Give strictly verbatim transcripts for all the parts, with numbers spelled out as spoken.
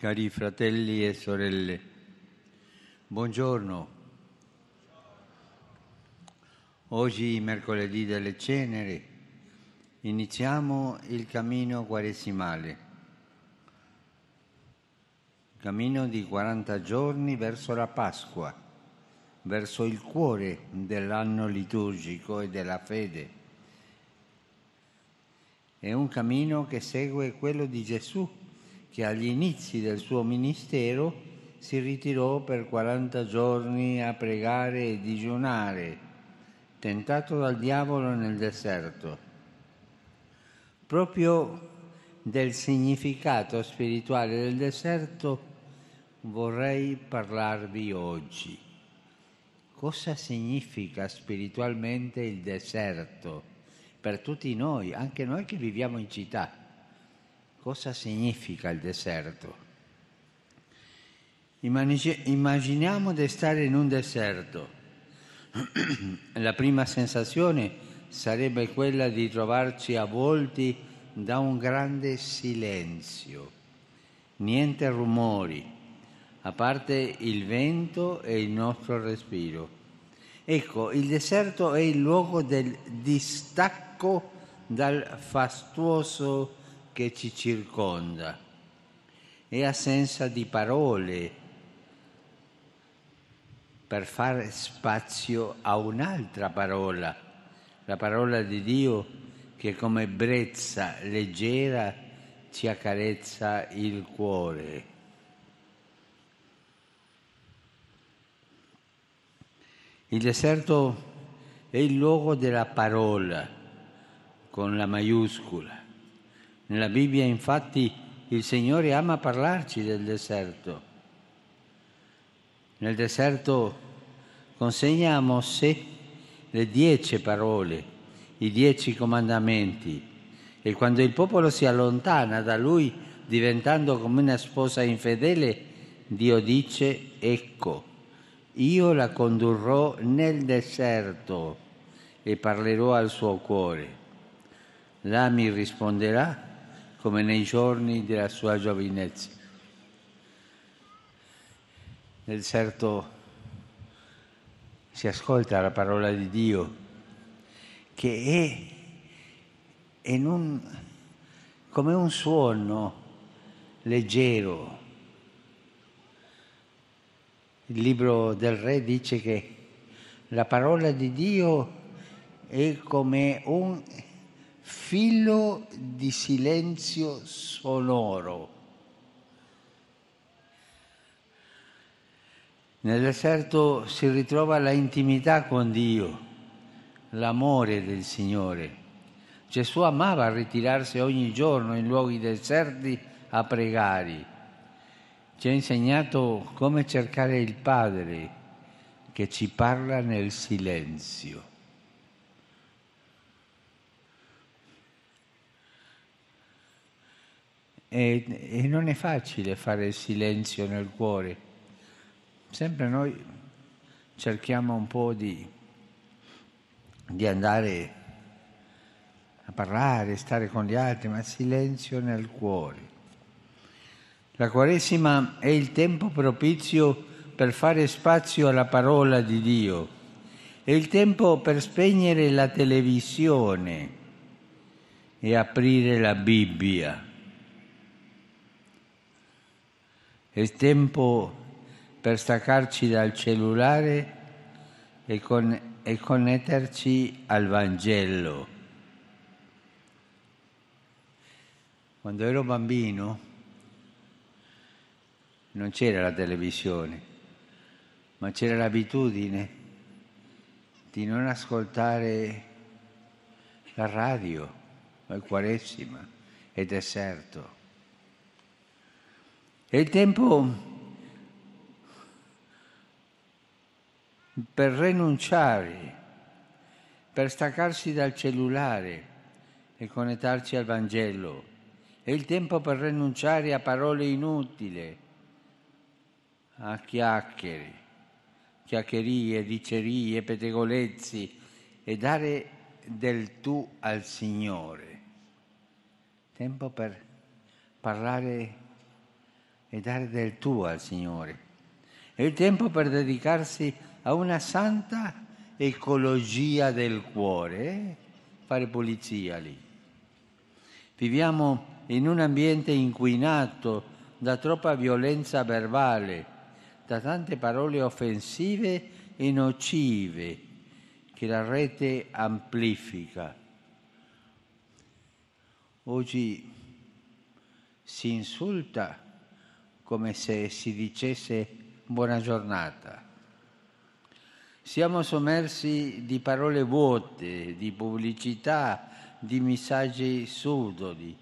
Cari fratelli e sorelle, buongiorno. Oggi, mercoledì delle Ceneri, iniziamo il cammino quaresimale, cammino di quaranta giorni verso la Pasqua, verso il cuore dell'anno liturgico e della fede. È un cammino che segue quello di Gesù, che agli inizi del suo ministero si ritirò per quaranta giorni a pregare e digiunare, tentato dal diavolo nel deserto. Proprio del significato spirituale del deserto vorrei parlarvi oggi. Cosa significa spiritualmente il deserto? Per tutti noi, anche noi che viviamo in città. Cosa significa il deserto? Immaginiamo di stare in un deserto. La prima sensazione sarebbe quella di trovarci avvolti da un grande silenzio. Niente rumori, a parte il vento e il nostro respiro. Ecco, il deserto è il luogo del distacco dal fastuoso che ci circonda. È assenza di parole per fare spazio a un'altra parola, la parola di Dio che come brezza leggera ci accarezza il cuore. Il deserto è il luogo della parola, con la maiuscola. Nella Bibbia, infatti, il Signore ama parlarci del deserto. Nel deserto consegna a Mosè le dieci parole, i dieci comandamenti. E quando il popolo si allontana da lui, diventando come una sposa infedele, Dio dice, ecco, io la condurrò nel deserto e parlerò al suo cuore. Là mi risponderà come nei giorni della sua giovinezza. Nel deserto si ascolta la parola di Dio, che è in un, come un suono leggero. Il libro del Re dice che la parola di Dio è come un filo di silenzio sonoro. Nel deserto si ritrova la intimità con Dio, l'amore del Signore. Gesù amava ritirarsi ogni giorno in luoghi deserti a pregare. Ci ha insegnato come cercare il Padre che ci parla nel silenzio. E, e non è facile fare il silenzio nel cuore. Sempre noi cerchiamo un po' di, di andare a parlare, stare con gli altri, ma silenzio nel cuore. La Quaresima è il tempo propizio per fare spazio alla parola di Dio, è il tempo per spegnere la televisione e aprire la Bibbia, è il tempo per staccarci dal cellulare e, con- e connetterci al Vangelo. Quando ero bambino non c'era la televisione, ma c'era l'abitudine di non ascoltare la radio, la Quaresima e deserto. È il tempo per rinunciare, per staccarsi dal cellulare e connetterci al Vangelo. È il tempo per rinunciare a parole inutili, a chiacchiere, chiacchierie, dicerie, pettegolezzi e dare del tu al Signore. Tempo per parlare e dare del tuo al Signore. È il tempo per dedicarsi a una santa ecologia del cuore, eh? Fare pulizia lì. Viviamo in un ambiente inquinato da troppa violenza verbale, da tante parole offensive e nocive che la rete amplifica. Oggi si insulta come se si dicesse buona giornata. Siamo sommersi di parole vuote, di pubblicità, di messaggi sudori.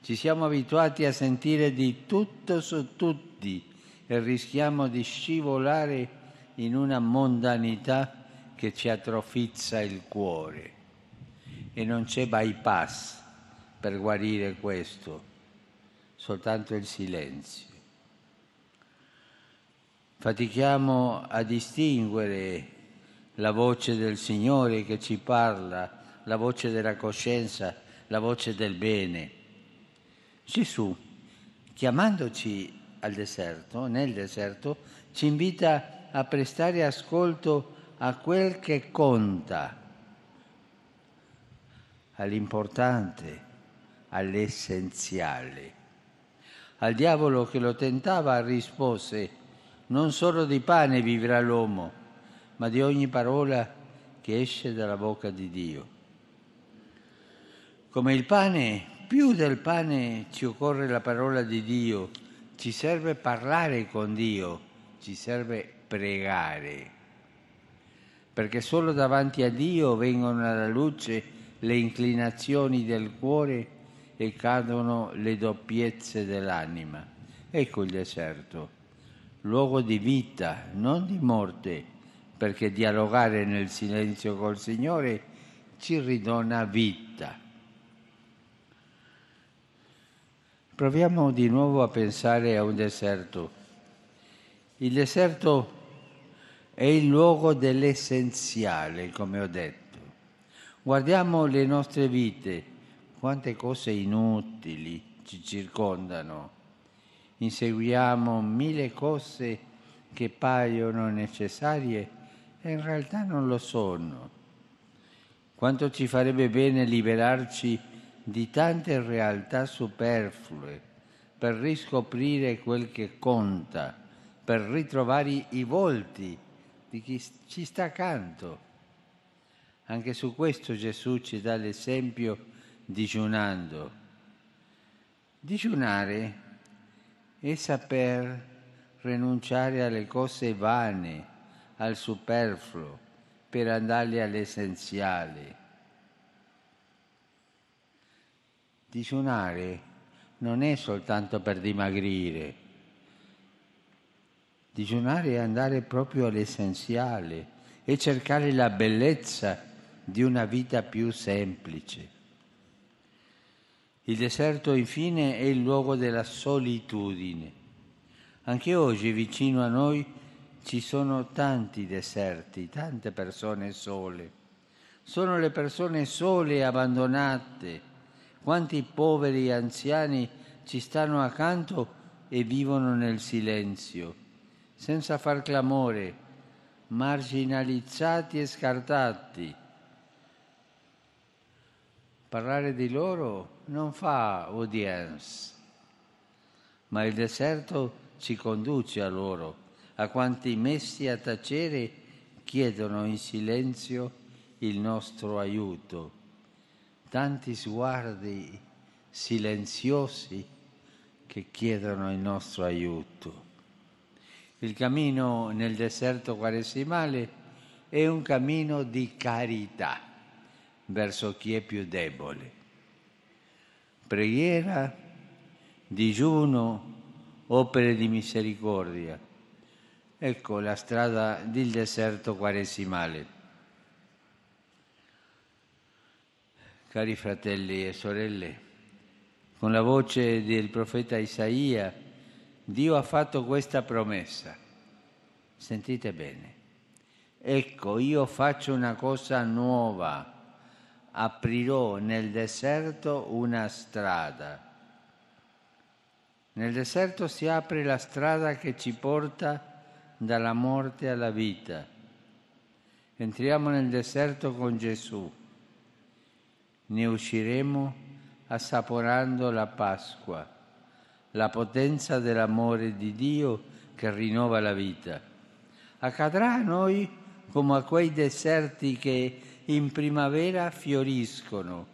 Ci siamo abituati a sentire di tutto su tutti e rischiamo di scivolare in una mondanità che ci atrofizza il cuore. E non c'è bypass per guarire questo, soltanto il silenzio. Fatichiamo a distinguere la voce del Signore che ci parla, la voce della coscienza, la voce del bene. Gesù, chiamandoci al deserto, nel deserto, ci invita a prestare ascolto a quel che conta, all'importante, all'essenziale. Al diavolo che lo tentava rispose: non solo di pane vivrà l'uomo, ma di ogni parola che esce dalla bocca di Dio. Come il pane, più del pane ci occorre la parola di Dio, ci serve parlare con Dio, ci serve pregare, perché solo davanti a Dio vengono alla luce le inclinazioni del cuore e cadono le doppiezze dell'anima. Ecco il deserto, luogo di vita, non di morte, perché dialogare nel silenzio col Signore ci ridona vita. Proviamo di nuovo a pensare a un deserto. Il deserto è il luogo dell'essenziale, come ho detto. Guardiamo le nostre vite. Quante cose inutili ci circondano. Inseguiamo mille cose che paiono necessarie e in realtà non lo sono. Quanto ci farebbe bene liberarci di tante realtà superflue per riscoprire quel che conta, per ritrovare i volti di chi ci sta accanto. Anche su questo Gesù ci dà l'esempio digiunando. Digiunare è saper rinunciare alle cose vane, al superfluo, per andare all'essenziale. Digiunare non è soltanto per dimagrire. Digiunare è andare proprio all'essenziale e cercare la bellezza di una vita più semplice. Il deserto, infine, è il luogo della solitudine. Anche oggi, vicino a noi, ci sono tanti deserti, tante persone sole. Sono le persone sole e abbandonate. Quanti poveri anziani ci stanno accanto e vivono nel silenzio, senza far clamore, marginalizzati e scartati. Parlare di loro non fa audience, ma il deserto ci conduce a loro, a quanti messi a tacere chiedono in silenzio il nostro aiuto. Tanti sguardi silenziosi che chiedono il nostro aiuto. Il cammino nel deserto quaresimale è un cammino di carità verso chi è più debole. Preghiera, digiuno, opere di misericordia. Ecco la strada del deserto quaresimale. Cari fratelli e sorelle, con la voce del profeta Isaia, Dio ha fatto questa promessa. Sentite bene. Ecco, io faccio una cosa nuova. Aprirò nel deserto una strada. Nel deserto si apre la strada che ci porta dalla morte alla vita. Entriamo nel deserto con Gesù. Ne usciremo assaporando la Pasqua, la potenza dell'amore di Dio che rinnova la vita. Accadrà a noi come a quei deserti che in primavera fioriscono,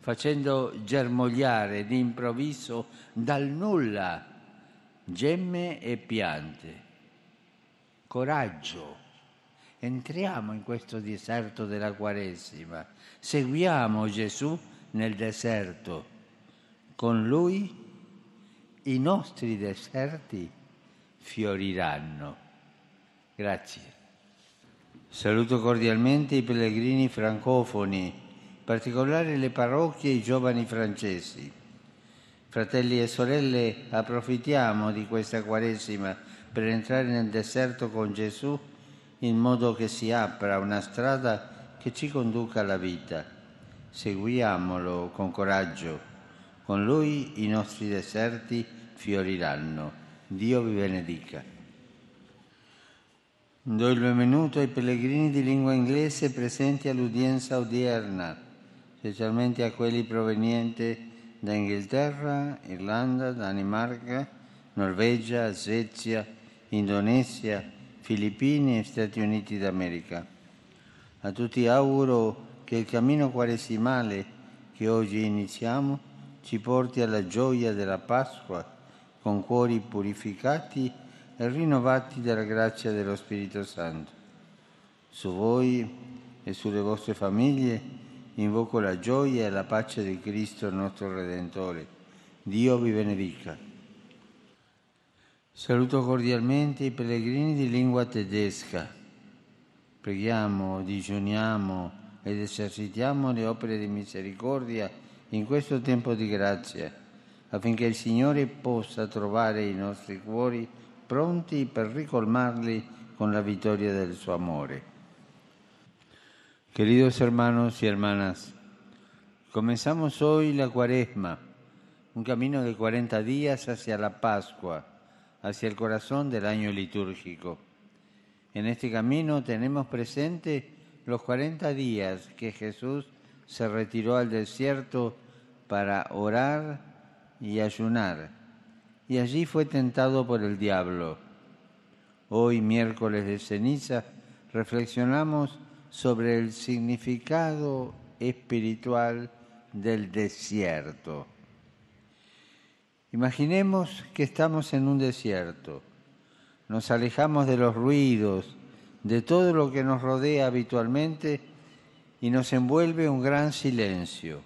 facendo germogliare d'improvviso dal nulla gemme e piante. Coraggio, entriamo in questo deserto della Quaresima, seguiamo Gesù nel deserto, con Lui i nostri deserti fioriranno. Grazie. Saluto cordialmente i pellegrini francofoni, in particolare le parrocchie e i giovani francesi. Fratelli e sorelle, approfittiamo di questa Quaresima per entrare nel deserto con Gesù in modo che si apra una strada che ci conduca alla vita. Seguiamolo con coraggio, con Lui i nostri deserti fioriranno. Dio vi benedica. Do il benvenuto ai pellegrini di lingua inglese presenti all'udienza odierna, specialmente a quelli provenienti da Inghilterra, Irlanda, Danimarca, Norvegia, Svezia, Indonesia, Filippine e Stati Uniti d'America. A tutti auguro che il cammino quaresimale che oggi iniziamo ci porti alla gioia della Pasqua con cuori purificati e rinnovati dalla grazia dello Spirito Santo. Su voi e sulle vostre famiglie invoco la gioia e la pace di Cristo, il nostro Redentore. Dio vi benedica. Saluto cordialmente i pellegrini di lingua tedesca. Preghiamo, digiuniamo ed esercitiamo le opere di misericordia in questo tempo di grazia, affinché il Signore possa trovare i nostri cuori pronti per ricolmarli con la vittoria del suo amore. Queridos hermanos y hermanas, comenzamos hoy la Cuaresma, un camino de cuarenta días hacia la Pascua, hacia el corazón del año litúrgico. En este camino tenemos presente los cuarenta días que Jesús se retiró al desierto para orar y ayunar. Y allí fue tentado por el diablo. Hoy, miércoles de ceniza, reflexionamos sobre el significado espiritual del desierto. Imaginemos que estamos en un desierto. Nos alejamos de los ruidos, de todo lo que nos rodea habitualmente y nos envuelve un gran silencio.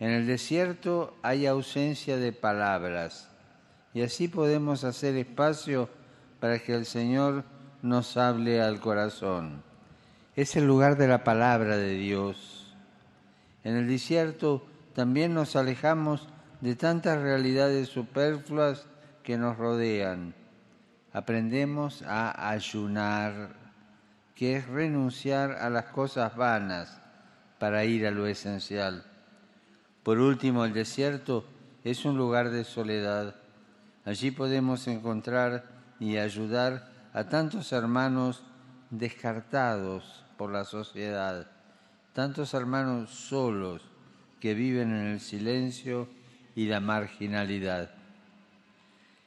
En el desierto hay ausencia de palabras y así podemos hacer espacio para que el Señor nos hable al corazón. Es el lugar de la palabra de Dios. En el desierto también nos alejamos de tantas realidades superfluas que nos rodean. Aprendemos a ayunar, que es renunciar a las cosas vanas para ir a lo esencial. Por último, el desierto es un lugar de soledad. Allí podemos encontrar y ayudar a tantos hermanos descartados por la sociedad, tantos hermanos solos que viven en el silencio y la marginalidad.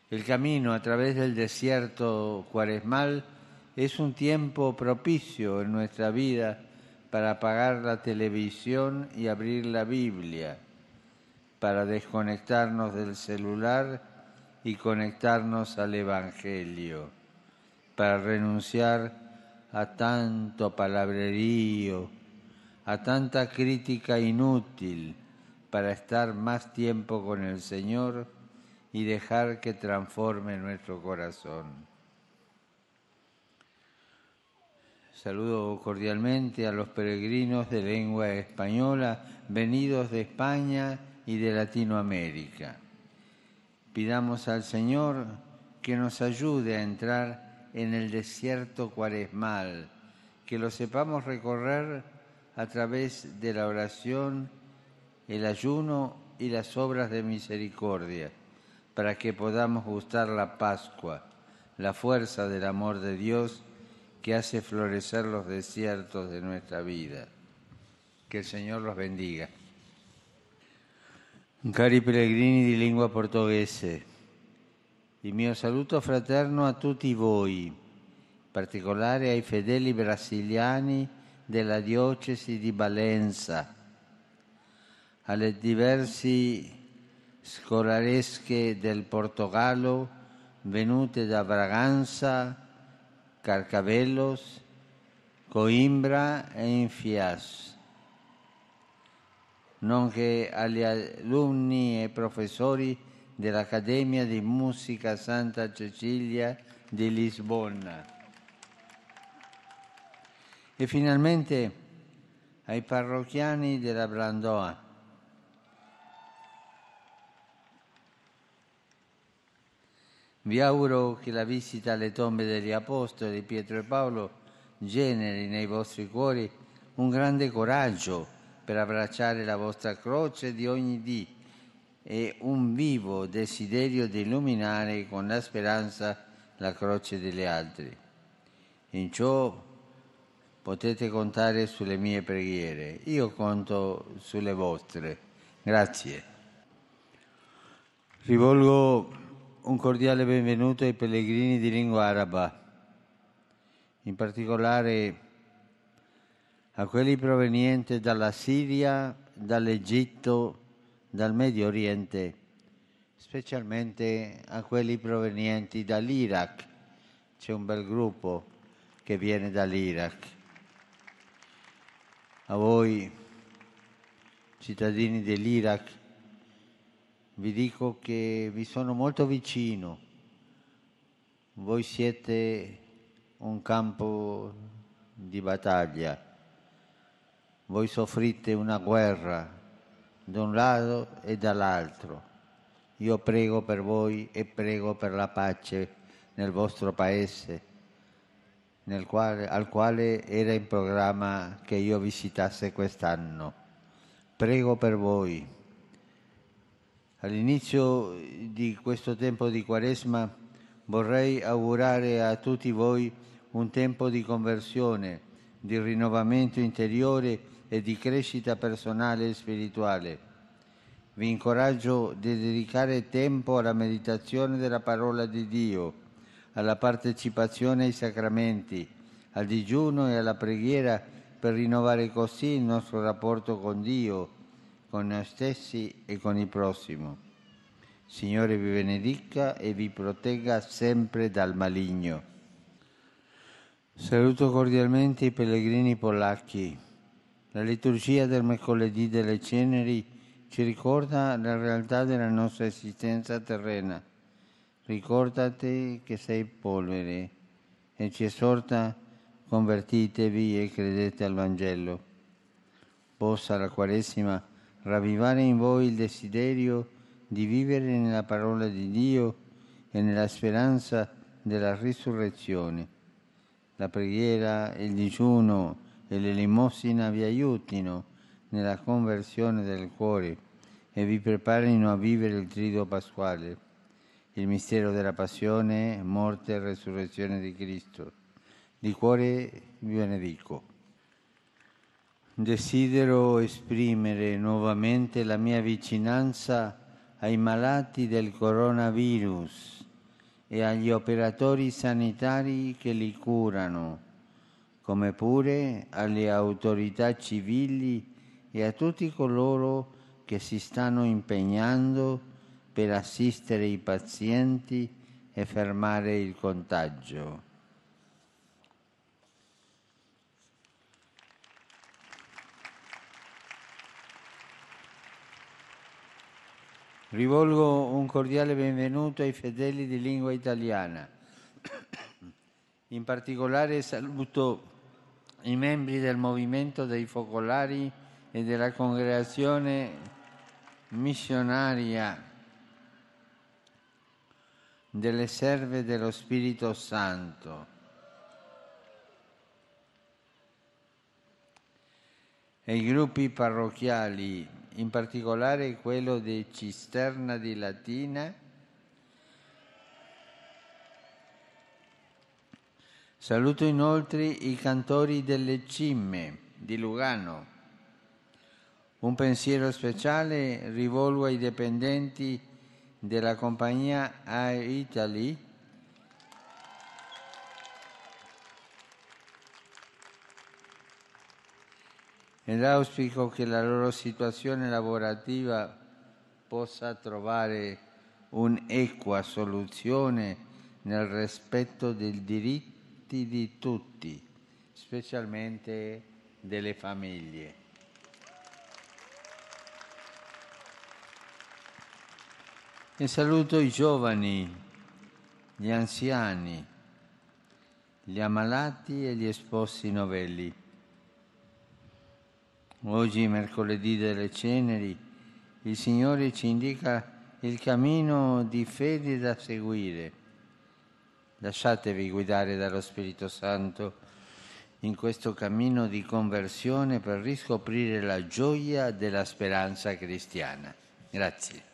El camino a través del desierto cuaresmal es un tiempo propicio en nuestra vida para apagar la televisión y abrir la Biblia, para desconectarnos del celular y conectarnos al Evangelio, para renunciar a tanto palabrerío, a tanta crítica inútil, para estar más tiempo con el Señor y dejar que transforme nuestro corazón. Saludo cordialmente a los peregrinos de lengua española venidos de España y de Latinoamérica. Pidamos al Señor que nos ayude a entrar en el desierto cuaresmal, que lo sepamos recorrer a través de la oración, el ayuno y las obras de misericordia, para que podamos gustar la Pascua, la fuerza del amor de Dios que hace florecer los desiertos de nuestra vida. Que el Señor los bendiga. Cari pellegrini di lingua portoghese, il mio saluto fraterno a tutti voi, in particolare ai fedeli brasiliani della diocesi di Valenza, alle diverse scolaresche del Portogallo venute da Braganza, Carcavelos, Coimbra e Infias, nonché agli alunni e professori dell'Accademia di Musica Santa Cecilia di Lisbona e finalmente ai parrocchiani della Brandoa. Vi auguro che la visita alle tombe degli Apostoli Pietro e Paolo generi nei vostri cuori un grande coraggio per abbracciare la vostra croce di ogni dì e un vivo desiderio di illuminare con la speranza la croce degli altri. In ciò potete contare sulle mie preghiere, io conto sulle vostre. Grazie. Rivolgo un cordiale benvenuto ai pellegrini di lingua araba, in particolare a quelli provenienti dalla Siria, dall'Egitto, dal Medio Oriente, specialmente a quelli provenienti dall'Iraq. C'è un bel gruppo che viene dall'Iraq. A voi, cittadini dell'Iraq, vi dico che vi sono molto vicino. Voi siete un campo di battaglia. Voi soffrite una guerra da un lato e dall'altro. Io prego per voi e prego per la pace nel vostro paese, nel quale, al quale era in programma che io visitasse quest'anno. Prego per voi. All'inizio di questo tempo di Quaresma vorrei augurare a tutti voi un tempo di conversione, di rinnovamento interiore e di crescita personale e spirituale. Vi incoraggio a dedicare tempo alla meditazione della parola di Dio, alla partecipazione ai sacramenti, al digiuno e alla preghiera per rinnovare così il nostro rapporto con Dio, con noi stessi e con il prossimo. Signore vi benedica e vi protegga sempre dal maligno. Saluto cordialmente i pellegrini polacchi. La liturgia del mercoledì delle Ceneri ci ricorda la realtà della nostra esistenza terrena. Ricordate che sei polvere e ci esorta: convertitevi e credete al Vangelo. Possa la Quaresima ravvivare in voi il desiderio di vivere nella parola di Dio e nella speranza della risurrezione. La preghiera, il digiuno e l'elemosina vi aiutino nella conversione del cuore e vi preparino a vivere il Triduo Pasquale, il mistero della passione, morte e resurrezione di Cristo. Di cuore vi benedico. Desidero esprimere nuovamente la mia vicinanza ai malati del coronavirus e agli operatori sanitari che li curano, come pure alle autorità civili e a tutti coloro che si stanno impegnando per assistere i pazienti e fermare il contagio. Rivolgo un cordiale benvenuto ai fedeli di lingua italiana. In particolare saluto i membri del movimento dei focolari e della Congregazione missionaria delle Serve dello Spirito Santo. E i gruppi parrocchiali, in particolare quello di Cisterna di Latina, Saluto inoltre i cantori delle Cime di Lugano. Un pensiero speciale rivolgo ai dipendenti della compagnia Air Italy ed auspico che la loro situazione lavorativa possa trovare un'equa soluzione nel rispetto dei diritti di tutti, specialmente delle famiglie. E saluto i giovani, gli anziani, gli ammalati e gli esposti novelli. Oggi, mercoledì delle Ceneri, il Signore ci indica il cammino di fede da seguire. Lasciatevi guidare dallo Spirito Santo in questo cammino di conversione per riscoprire la gioia della speranza cristiana. Grazie.